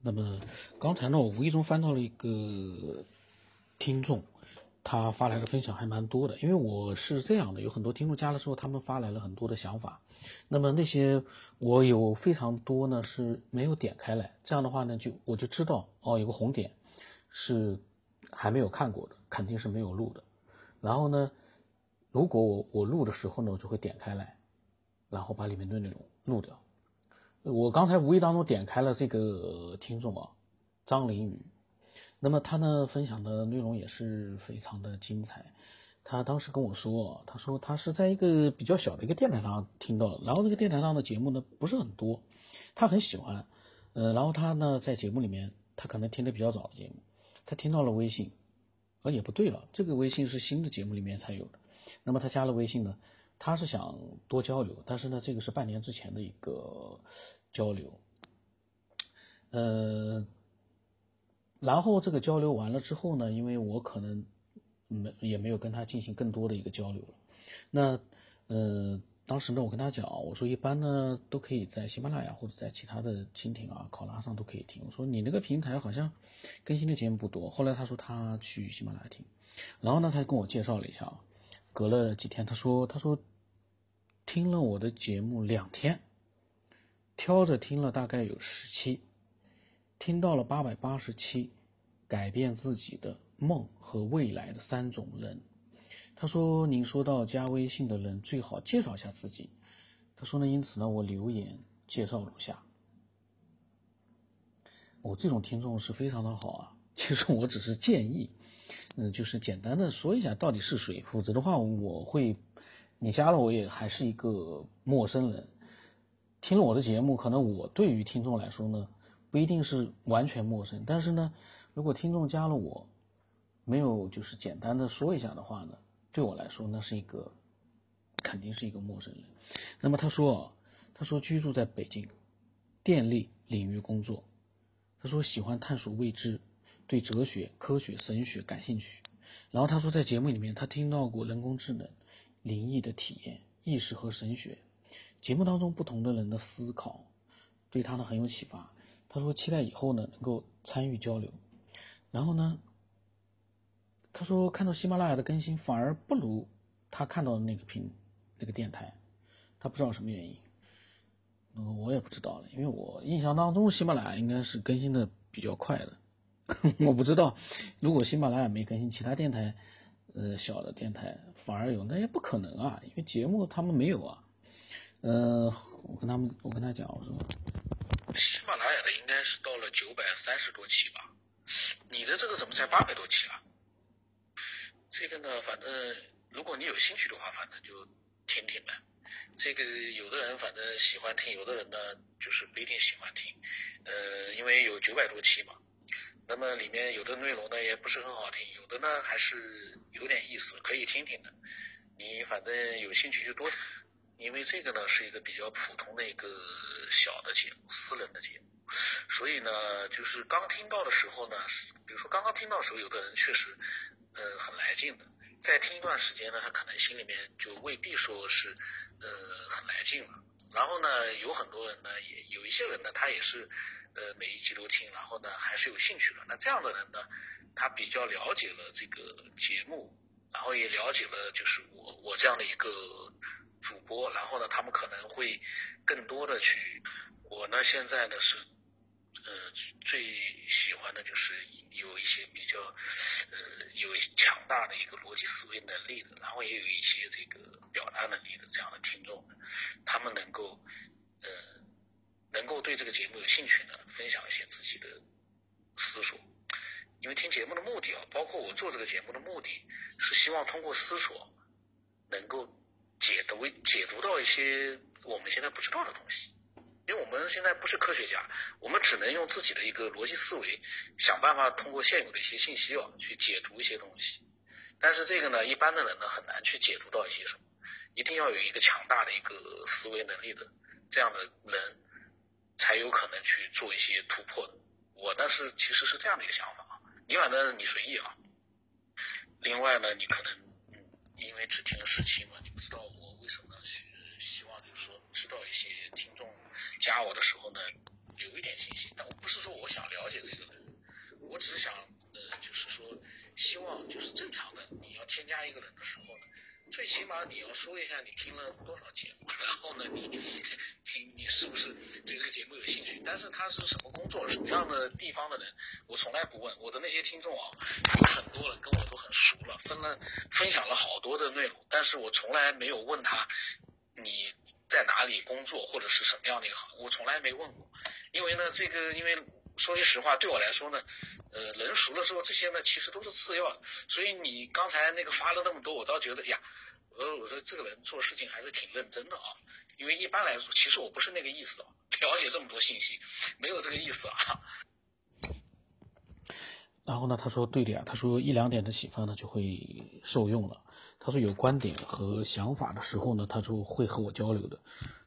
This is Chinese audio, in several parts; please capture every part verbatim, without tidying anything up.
那么刚才呢，我无意中翻到了一个听众，他发来的分享还蛮多的。因为我是这样的，有很多听众加了之后，他们发来了很多的想法。那么那些我有非常多呢是没有点开来，这样的话呢，就我就知道哦，有个红点是还没有看过的，肯定是没有录的。然后呢，如果我我录的时候呢，我就会点开来，然后把里面的内容录掉。我刚才无意当中点开了这个听众啊，张林宇，那么他呢分享的内容也是非常的精彩。他当时跟我说，他说他是在一个比较小的一个电台上听到，然后这个电台上的节目呢不是很多，他很喜欢，呃，然后他呢在节目里面，他可能听得比较早的节目，他听到了微信，啊也不对啊，这个微信是新的节目里面才有的，那么他加了微信呢。他是想多交流，但是呢，这个是半年之前的一个交流，呃，然后这个交流完了之后呢，因为我可能没也没有跟他进行更多的一个交流了。那呃，当时呢，我跟他讲，我说一般呢都可以在喜马拉雅或者在其他的蜻蜓啊、考拉上都可以听。我说你那个平台好像更新的节目不多。后来他说他去喜马拉雅听，然后呢，他跟我介绍了一下啊。隔了几天，他说：“他说，听了我的节目两天，挑着听了大概有十期，听到了八百八十期，改变自己的梦和未来的三种人。”他说：“您说到加微信的人，最好介绍一下自己。”他说呢，因此呢，我留言介绍如下。我、哦、这种听众是非常的好啊，其实我只是建议。嗯，就是简单的说一下到底是谁，否则的话我会，你加了我也还是一个陌生人，听了我的节目，可能我对于听众来说呢，不一定是完全陌生，但是呢，如果听众加了我，没有就是简单的说一下的话呢，对我来说那是一个，肯定是一个陌生人。那么他说，他说居住在北京，电力领域工作，他说喜欢探索未知。对哲学、科学、神学感兴趣，然后他说在节目里面他听到过人工智能、灵异的体验、意识和神学，节目当中不同的人的思考，对他呢很有启发。他说期待以后呢能够参与交流，然后呢，他说看到喜马拉雅的更新反而不如他看到的那个频那个电台，他不知道什么原因，呃，我也不知道了，因为我印象当中喜马拉雅应该是更新的比较快的。我不知道，如果喜马拉雅没更新，其他电台，呃，小的电台反而有，那也不可能啊，因为节目他们没有啊。呃，我跟他们，我跟他讲，我说，喜马拉雅的应该是到了九百三十多期吧，你的这个怎么才八百多期啊？这个呢，反正如果你有兴趣的话，反正就听听呗。这个有的人反正喜欢听，有的人呢就是不一定喜欢听，呃，因为有九百多期嘛。那么里面有的内容呢也不是很好听，有的呢还是有点意思，可以听听的。你反正有兴趣就多听，因为这个呢是一个比较普通的一个小的节目，私人的节目。所以呢，就是刚听到的时候呢，比如说刚刚听到的时候，有的人确实，呃，很来劲的。再听一段时间呢，他可能心里面就未必说是，呃，很来劲了。然后呢，有很多人呢，也有一些人呢，他也是，呃，每一集都听，然后呢，还是有兴趣的。那这样的人呢，他比较了解了这个节目，然后也了解了就是我我这样的一个主播，然后呢，他们可能会更多的去。我呢，现在呢是，呃，最喜欢的就是有一些比较，呃，有强大的一个逻辑思维能力的，然后也有一些这个表达能力的这样的听众。他们能够，呃，能够对这个节目有兴趣呢，分享一些自己的思索。因为听节目的目的啊，包括我做这个节目的目的，是希望通过思索，能够解读解读到一些我们现在不知道的东西。因为我们现在不是科学家，我们只能用自己的一个逻辑思维，想办法通过现有的一些信息啊，去解读一些东西。但是这个呢，一般的人呢，很难去解读到一些什么。一定要有一个强大的一个思维能力的这样的人，才有可能去做一些突破的。我呢是其实是这样的一个想法啊，你反正你随意啊。另外呢，你可能、嗯、因为只听了十期嘛，你不知道我为什么是希望就是说知道一些听众加我的时候呢，有一点信息，但我不不是说我想了解这个人，我只想呃，就是说希望就是正常的，你要添加一个人的时候呢，最起码你要说一下你听了多少节目，然后呢你听你是不是对这个节目有兴趣。但是他是什么工作什么样的地方的人我从来不问。我的那些听众啊，有很多人跟我都很熟了，分了分享了好多的内容，但是我从来没有问他你在哪里工作或者是什么样的一个行业，我从来没问过。因为呢这个因为说句实话，对我来说呢，呃，人熟了之后，这些呢其实都是次要的。所以你刚才那个发了那么多，我倒觉得呀，呃，我说这个人做事情还是挺认真的啊。因为一般来说，其实我不是那个意思啊，了解这么多信息，没有这个意思啊。然后呢，他说对的呀，他说一两点的启发呢就会受用了。他说有观点和想法的时候呢，他就会和我交流的。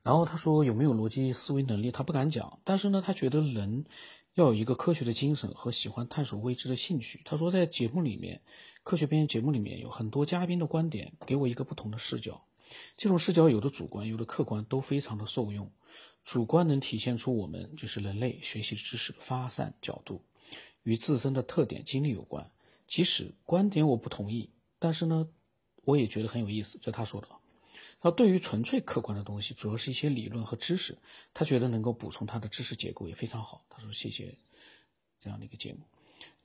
然后他说有没有逻辑思维能力，他不敢讲，但是呢，他觉得人要有一个科学的精神和喜欢探索未知的兴趣。他说在节目里面，科学边缘节目里面有很多嘉宾的观点给我一个不同的视角，这种视角有的主观有的客观都非常的受用。主观能体现出我们就是人类学习知识的发散角度与自身的特点经历有关，即使观点我不同意，但是呢我也觉得很有意思，这他说的。那对于纯粹客观的东西，主要是一些理论和知识，他觉得能够补充他的知识结构也非常好。他说谢谢这样的一个节目，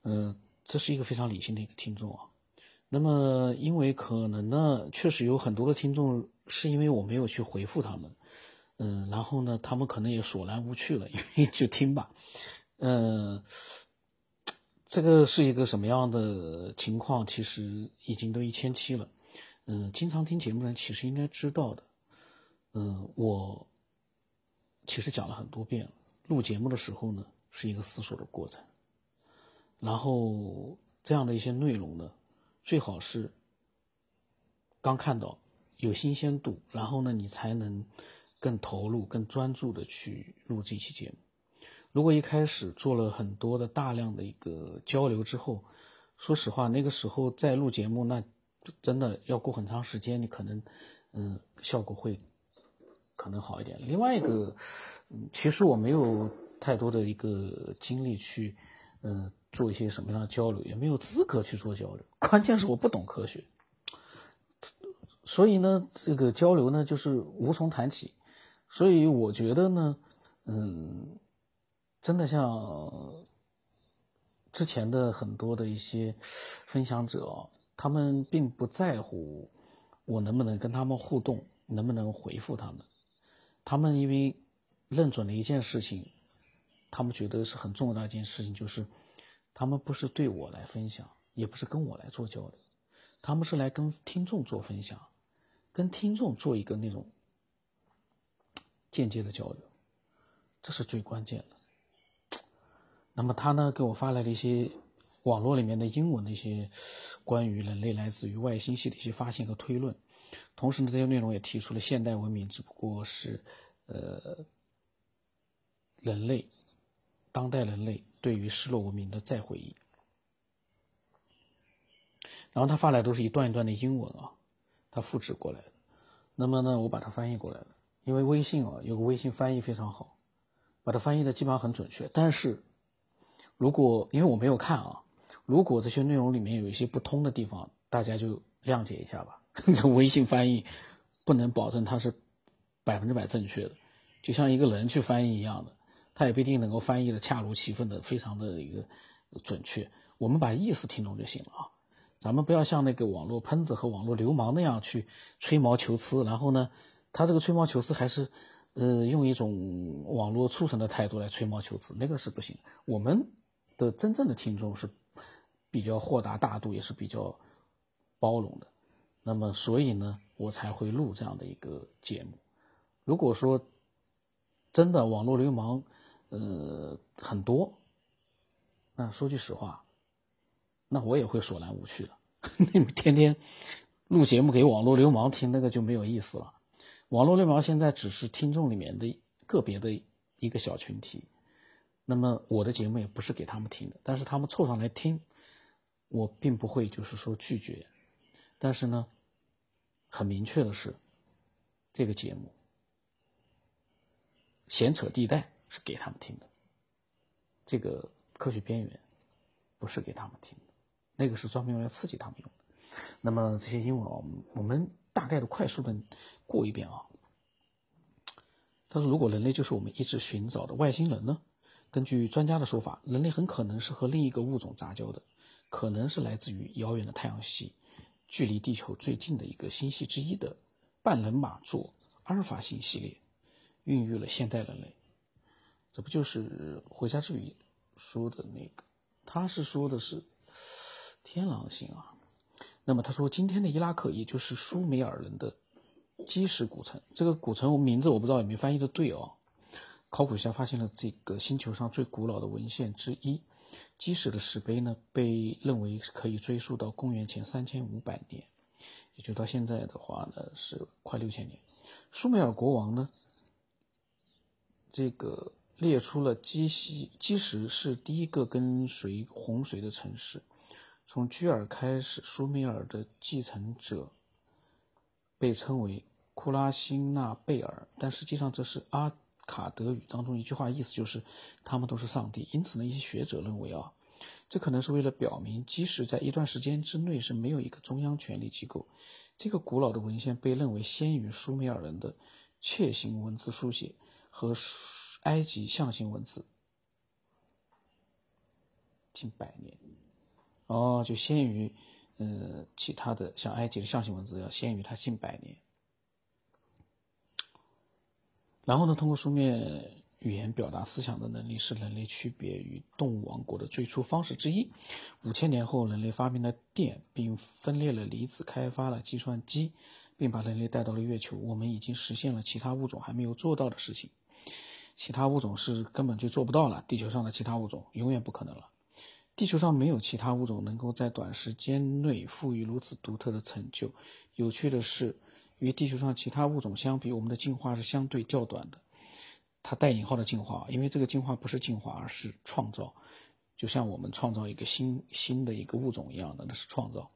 呃，这是一个非常理性的一个听众啊。那么因为可能呢，确实有很多的听众是因为我没有去回复他们，嗯、呃，然后呢，他们可能也索然无趣了，因为就听吧，呃，这个是一个什么样的情况？其实已经都一千期了。嗯，经常听节目的人其实应该知道的。嗯，我其实讲了很多遍了，录节目的时候呢，是一个思索的过程。然后这样的一些内容呢，最好是刚看到有新鲜度，然后呢，你才能更投入、更专注的去录这期节目。如果一开始做了很多的大量的一个交流之后，说实话，那个时候再录节目那，真的要过很长时间，你可能嗯效果会可能好一点。另外一个、嗯、其实我没有太多的一个精力去呃做一些什么样的交流，也没有资格去做交流，关键是我不懂科学，所以呢这个交流呢就是无从谈起。所以我觉得呢嗯真的像之前的很多的一些分享者啊，他们并不在乎我能不能跟他们互动，能不能回复他们。他们因为认准了一件事情，他们觉得是很重要的一件事情，就是他们不是对我来分享，也不是跟我来做交流，他们是来跟听众做分享，跟听众做一个那种间接的交流，这是最关键的。那么他呢给我发来了一些网络里面的英文的一些关于人类来自于外星系的一些发现和推论，同时呢，这些内容也提出了现代文明只不过是，呃，人类，当代人类对于失落文明的再回忆。然后他发来都是一段一段的英文啊，他复制过来的。那么呢，我把它翻译过来了，因为微信啊，有个微信翻译非常好，把它翻译的基本上很准确。但是，如果因为我没有看啊。如果这些内容里面有一些不通的地方，大家就谅解一下吧。这微信翻译不能保证它是百分之百正确的，就像一个人去翻译一样的，他也不一定能够翻译的恰如其分的非常的一个准确。我们把意思听懂就行了啊，咱们不要像那个网络喷子和网络流氓那样去吹毛求疵。然后呢，他这个吹毛求疵还是呃用一种网络畜生的态度来吹毛求疵，那个是不行。我们的真正的听众是比较豁达大度，也是比较包容的。那么所以呢我才会录这样的一个节目。如果说真的网络流氓呃很多，那说句实话，那我也会索然无趣的。你们天天录节目给网络流氓听，那个就没有意思了。网络流氓现在只是听众里面的个别的一个小群体，那么我的节目也不是给他们听的，但是他们凑上来听，我并不会就是说拒绝。但是呢很明确的是，这个节目闲扯地带是给他们听的，这个科学边缘不是给他们听的，那个是专门用来刺激他们用的。那么这些英文啊，我们大概的快速的过一遍啊。但是如果人类就是我们一直寻找的外星人呢？根据专家的说法，人类很可能是和另一个物种杂交的，可能是来自于遥远的太阳系，距离地球最近的一个星系之一的半人马座阿尔法星系列，孕育了现代人类。这不就是回家之旅说的那个？他是说的是天狼星啊。那么他说，今天的伊拉克也就是苏美尔人的基什古城，这个古城名字我不知道有没有翻译的对哦。考古学家发现了这个星球上最古老的文献之一，基什的石碑呢，被认为可以追溯到公元前三千五百年，也就到现在的话呢是快六千年。苏美尔国王呢，这个列出了基西基什是第一个跟随洪水的城市，从居尔开始，苏美尔的继承者被称为库拉辛纳贝尔，但实际上这是阿卡德语当中一句话，意思就是他们都是上帝。因此呢，一些学者认为啊，这可能是为了表明基什在一段时间之内是没有一个中央权力机构。这个古老的文献被认为先于苏美尔人的楔形文字书写和埃及象形文字近百年，哦，就先于呃其他的像埃及的象形文字要先于它近百年。然后呢，通过书面语言表达思想的能力是人类区别于动物王国的最初方式之一。五千年后，人类发明了电，并分裂了离子，开发了计算机，并把人类带到了月球。我们已经实现了其他物种还没有做到的事情，其他物种是根本就做不到了。地球上的其他物种永远不可能了。地球上没有其他物种能够在短时间内赋予如此独特的成就。有趣的是，与地球上其他物种相比，我们的进化是相对较短的。它带引号的进化，因为这个进化不是进化，而是创造，就像我们创造一个新新的一个物种一样的，那是创造。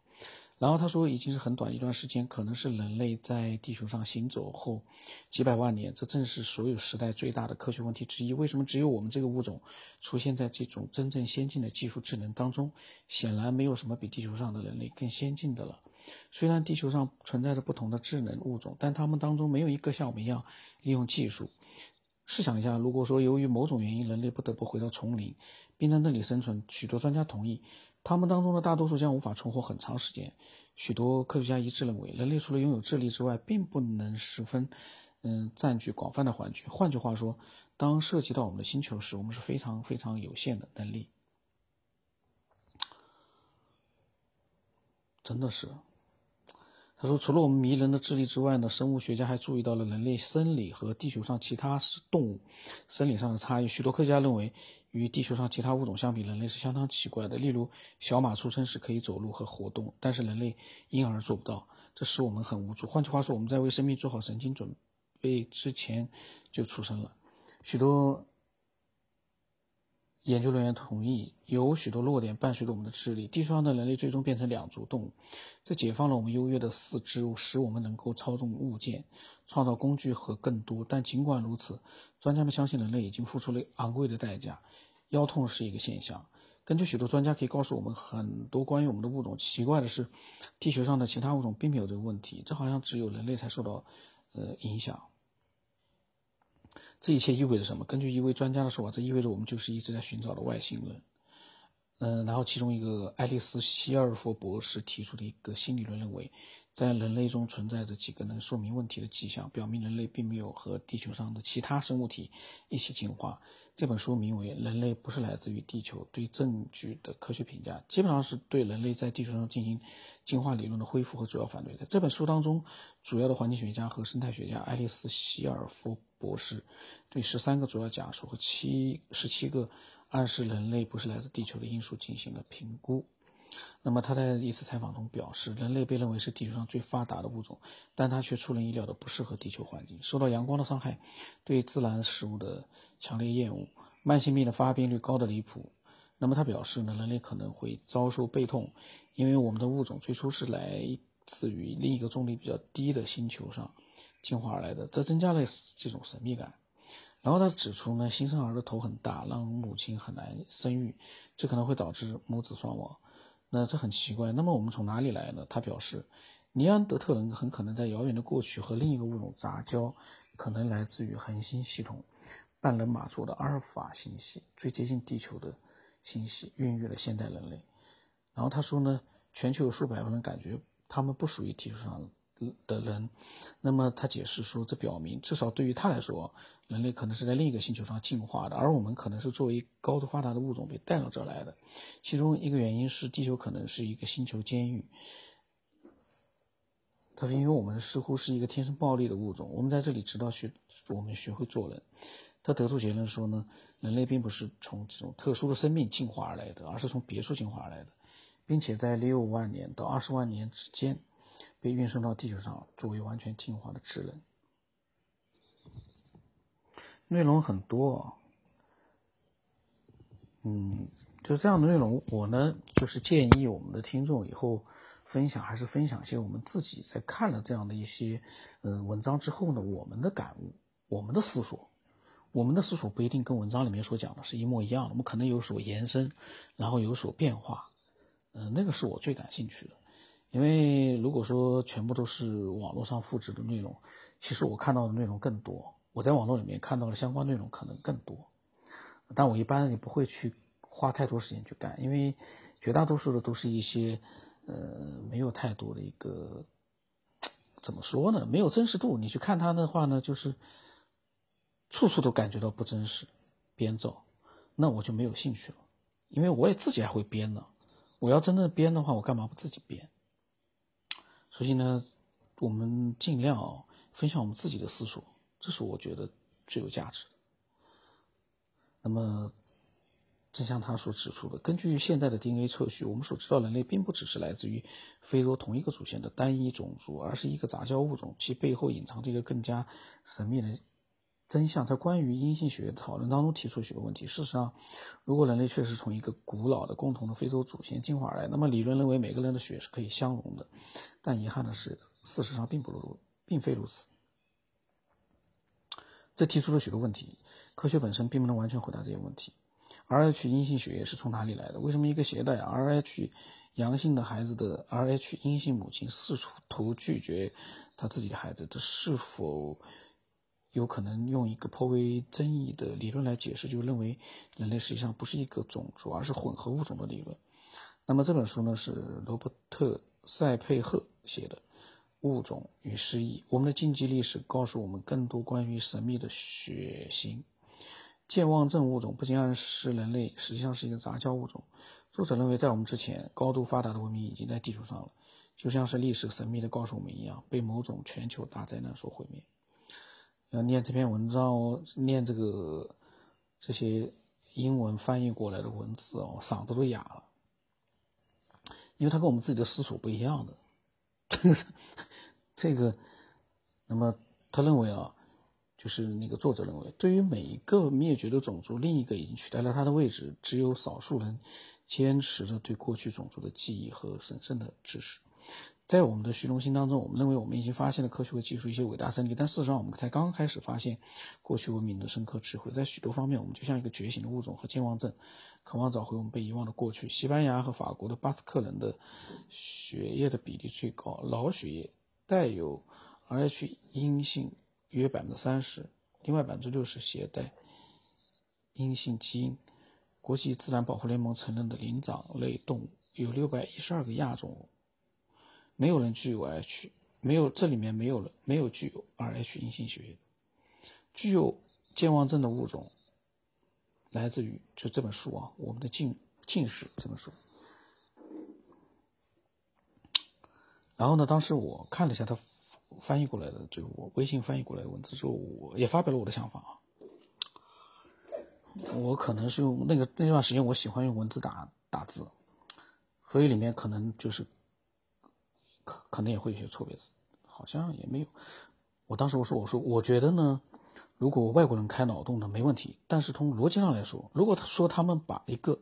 然后他说，已经是很短一段时间，可能是人类在地球上行走后几百万年，这正是所有时代最大的科学问题之一。为什么只有我们这个物种出现在这种真正先进的技术智能当中？显然没有什么比地球上的人类更先进的了。虽然地球上存在着不同的智能物种，但他们当中没有一个像我们一样利用技术。试想一下，如果说由于某种原因，人类不得不回到丛林，并在那里生存，许多专家同意，他们当中的大多数将无法存活很长时间。许多科学家一致认为，人类除了拥有智力之外，并不能十分嗯，占据广泛的环境。换句话说，当涉及到我们的星球时，我们是非常非常有限的能力。真的是。他说，除了我们迷人的智力之外呢，生物学家还注意到了人类生理和地球上其他动物生理上的差异。许多科学家认为，与地球上其他物种相比，人类是相当奇怪的。例如，小马出生时可以走路和活动，但是人类婴儿做不到，这使我们很无助。换句话说，我们在为生命做好神经准备之前就出生了。许多研究人员同意，有许多弱点伴随着我们的智力。地球上的人类最终变成两足动物，这解放了我们优越的四肢，使我们能够操纵物件、创造工具和更多。但尽管如此，专家们相信人类已经付出了昂贵的代价。腰痛是一个现象，根据许多专家可以告诉我们很多关于我们的物种。奇怪的是，地球上的其他物种并没有这个问题，这好像只有人类才受到呃影响。这一切意味着什么？根据一位专家的说法，这意味着我们就是一直在寻找的外星人。嗯，然后其中一个爱丽丝·希尔佛博士提出的一个新理论认为，在人类中存在着几个能说明问题的迹象，表明人类并没有和地球上的其他生物体一起进化。这本书名为《人类不是来自于地球》，对证据的科学评价，基本上是对人类在地球上进行进化理论的恢复和主要反对的。这本书当中，主要的环境学家和生态学家爱丽丝·希尔佛博士对十三个主要假说和七十七个暗示人类不是来自地球的因素进行了评估。那么他在一次采访中表示，人类被认为是地球上最发达的物种，但它却出人意料的不适合地球环境，受到阳光的伤害，对自然食物的强烈厌恶，慢性病的发病率高得离谱。那么他表示呢，人类可能会遭受背痛，因为我们的物种最初是来自于另一个重力比较低的星球上进化而来的，这增加了这种神秘感。然后他指出呢，新生儿的头很大，让母亲很难生育，这可能会导致母子双亡。那这很奇怪，那么我们从哪里来呢？他表示，尼安德特人很可能在遥远的过去和另一个物种杂交，可能来自于恒星系统半人马座的阿尔法星系，最接近地球的星系，孕育了现代人类。然后他说呢，全球有数百万人感觉他们不属于地球上的人，那么他解释说，这表明至少对于他来说，人类可能是在另一个星球上进化的，而我们可能是作为高度发达的物种被带到这来的。其中一个原因是地球可能是一个星球监狱，他说因为我们似乎是一个天生暴力的物种，我们在这里直到学我们学会做人。他得出结论说呢，人类并不是从这种特殊的生命进化而来的，而是从别处进化而来的，并且在六万年到二十万年之间被运送到地球上，作为完全进化的智人。内容很多，嗯，就这样的内容，我呢就是建议我们的听众以后分享还是分享些我们自己在看了这样的一些呃文章之后呢，我们的感悟，我们的思索。我们的思索不一定跟文章里面所讲的是一模一样的，我们可能有所延伸，然后有所变化。嗯、呃，那个是我最感兴趣的。因为如果说全部都是网络上复制的内容，其实我看到的内容更多，我在网络里面看到的相关内容可能更多，但我一般也不会去花太多时间去干，因为绝大多数的都是一些呃没有太多的一个怎么说呢，没有真实度，你去看它的话呢，就是处处都感觉到不真实编造，那我就没有兴趣了，因为我也自己还会编呢，我要真的编的话，我干嘛不自己编。所以呢，我们尽量、哦、分享我们自己的思索，这是我觉得最有价值的。那么正像他所指出的，根据现代的 D N A 测序，我们所知道人类并不只是来自于非洲同一个祖先的单一种族，而是一个杂交物种，其背后隐藏着一个更加神秘的真相。在关于阴性血缘讨论当中提出许多问题，事实上如果人类确实从一个古老的共同的非洲祖先进化而来，那么理论认为每个人的血是可以相容的，但遗憾的是事实上并不如并非如此。这提出了许多问题，科学本身并不能完全回答这些问题。 R H 阴性血液是从哪里来的？为什么一个携带 R H 阳性的孩子的 R H 阴性母亲试图拒绝他自己的孩子？这是否有可能用一个颇为争议的理论来解释，就认为人类实际上不是一个种族，而是混合物种的理论。那么这本书呢，是罗伯特·塞佩赫写的《物种与失忆》。我们的近期历史告诉我们更多关于神秘的血型。健忘症物种不仅暗示人类实际上是一个杂交物种，作者认为在我们之前，高度发达的文明已经在地球上了，就像是历史神秘的告诉我们一样，被某种全球大灾难所毁灭。要念这篇文章哦，念这个这些英文翻译过来的文字哦，嗓子都哑了，因为它跟我们自己的思索不一样的。这个，这个，那么他认为啊，就是那个作者认为，对于每一个灭绝的种族，另一个已经取代了他的位置，只有少数人坚持着对过去种族的记忆和神圣的知识。在我们的虚荣心当中，我们认为我们已经发现了科学和技术一些伟大真理，但事实上我们才刚刚开始发现过去文明的深刻智慧。在许多方面，我们就像一个觉醒的物种和健忘症，渴望找回我们被遗忘的过去。西班牙和法国的巴斯克人的血液的比例最高，老血液带有 R H 阴性约 百分之三十， 另外 百分之六十 携带阴性基因。国际自然保护联盟承认的灵长类动物有六百一十二个亚种，没有人具有 R H， 没有，这里面没有人没有具有 R H 阴性血液。具有健忘症的物种来自于就这本书啊，我们的近近视这本书。然后呢，当时我看了一下他翻译过来的，就是我微信翻译过来的文字之后，我也发表了我的想法啊。我可能是用那个那段时间我喜欢用文字打打字，所以里面可能就是。可能也会有些错别字，好像也没有。我当时我说我说我觉得呢，如果外国人开脑洞呢没问题，但是从逻辑上来说，如果说他们把一个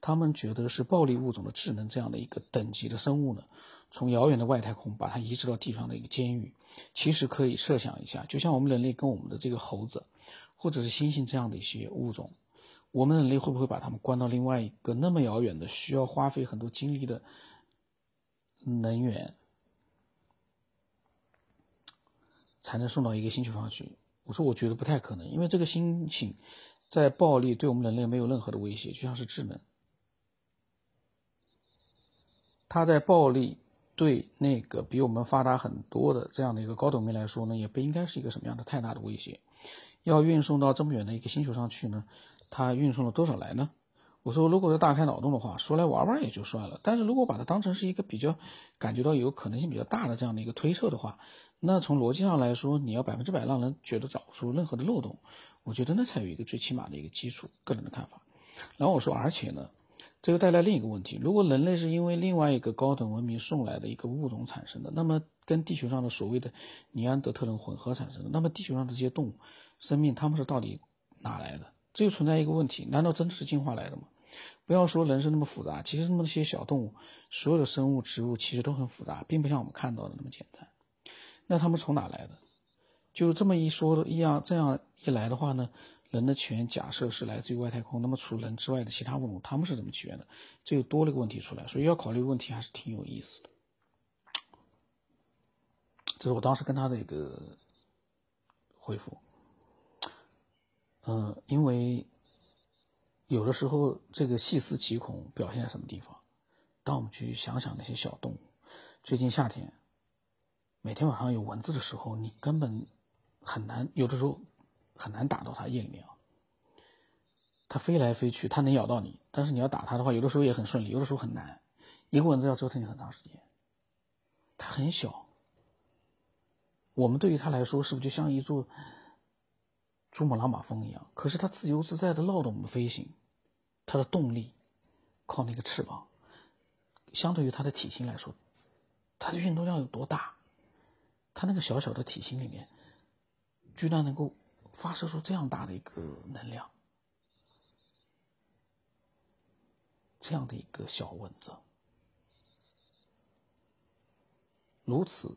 他们觉得是暴力物种的智能这样的一个等级的生物呢，从遥远的外太空把它移植到地上的一个监狱，其实可以设想一下，就像我们人类跟我们的这个猴子或者是猩猩这样的一些物种，我们人类会不会把它们关到另外一个那么遥远的需要花费很多精力的能源才能送到一个星球上去？我说我觉得不太可能，因为这个星星在暴力对我们人类没有任何的威胁，就像是智能，它在暴力对那个比我们发达很多的这样的一个高等文明来说呢，也不应该是一个什么样的太大的威胁。要运送到这么远的一个星球上去呢，它运送了多少来呢？我说如果是大开脑洞的话，说来玩玩也就算了，但是如果把它当成是一个比较感觉到有可能性比较大的这样的一个推测的话，那从逻辑上来说，你要百分之百让人觉得找不出任何的漏洞，我觉得那才有一个最起码的一个基础，个人的看法。然后我说，而且呢，这又带来另一个问题，如果人类是因为另外一个高等文明送来的一个物种产生的，那么跟地球上的所谓的尼安德特人混合产生的，那么地球上的这些动物生命，他们是到底哪来的？这就存在一个问题，难道真的是进化来的吗？不要说人是那么复杂，其实那些小动物，所有的生物植物其实都很复杂，并不像我们看到的那么简单。那他们从哪来的？就这么一说一样，这样一来的话呢，人的起源假设是来自于外太空，那么除人之外的其他物种，他们是怎么起源的？这又多了个问题出来，所以要考虑问题还是挺有意思的。这是我当时跟他的一个回复。嗯，因为有的时候这个细思极恐表现在什么地方？当我们去想想那些小动物，最近夏天，每天晚上有蚊子的时候，你根本很难，有的时候很难打到它。夜里面啊，它飞来飞去，它能咬到你，但是你要打它的话，有的时候也很顺利，有的时候很难。一个蚊子要折腾你很长时间，它很小，我们对于它来说，是不是就像一座珠穆朗玛峰一样？可是它自由自在的绕着我们飞行，它的动力靠那个翅膀，相对于它的体型来说，它的运动量有多大？它那个小小的体型里面居然能够发射出这样大的一个能量，这样的一个小蚊子，如此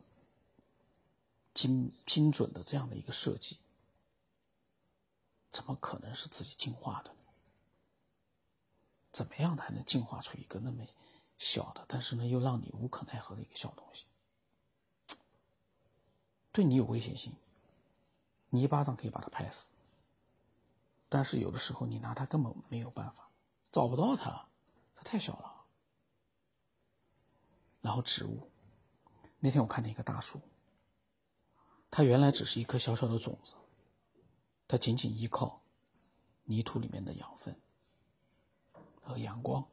精精准的这样的一个设计，怎么可能是自己进化的呢？怎么样才能进化出一个那么小的，但是呢又让你无可奈何的一个小东西？对你有危险性，你一巴掌可以把它拍死，但是有的时候你拿它根本没有办法，找不到它，它太小了。然后植物，那天我看见一个大树，它原来只是一颗小小的种子，它仅仅依靠泥土里面的养分和阳光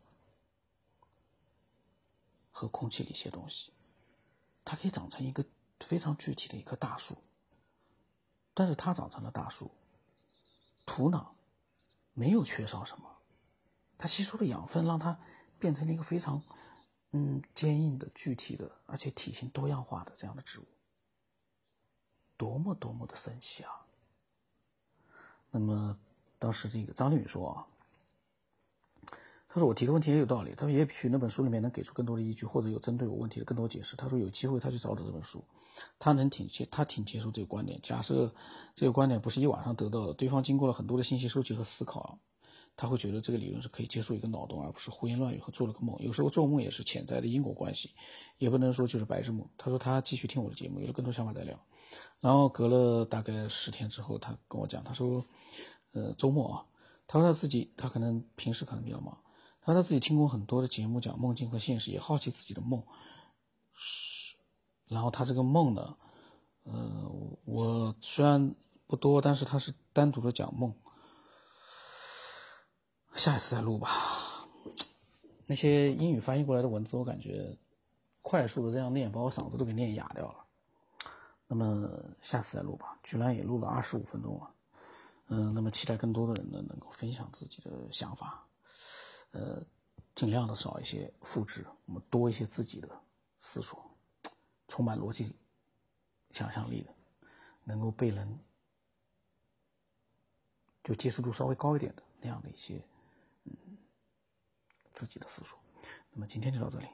和空气里一些东西，它可以长成一个非常具体的一棵大树。但是它长成了大树，土壤没有缺少什么，它吸收的养分让它变成了一个非常嗯坚硬的具体的而且体型多样化的这样的植物，多么多么的神奇啊！那么当时这个张立宇说啊，他说我提的问题也有道理，他说也许那本书里面能给出更多的依据，或者有针对我问题的更多解释。他说有机会他去找找这本书，他能挺接他挺接受这个观点。假设这个观点不是一晚上得到的，对方经过了很多的信息收集和思考，他会觉得这个理论是可以接受一个脑洞，而不是胡言乱语和做了个梦。有时候做梦也是潜在的因果关系，也不能说就是白日梦。他说他继续听我的节目，有了更多想法再聊。然后隔了大概十天之后，他跟我讲，他说，呃，周末啊，他说他自己，他可能平时可能比较忙，他说他自己听过很多的节目讲梦境和现实，也好奇自己的梦。然后他这个梦呢，呃，我虽然不多，但是他是单独的讲梦，下一次再录吧。那些英语翻译过来的文字，我感觉快速的这样念，把我嗓子都给念哑掉了。那么下次再录吧，居然也录了二十五分钟了。嗯、呃，那么期待更多的人呢能够分享自己的想法，呃，尽量的少一些复制，我们多一些自己的思索，充满逻辑、想象力的，能够被人就接受度稍微高一点的那样的一些嗯自己的思索。那么今天就到这里。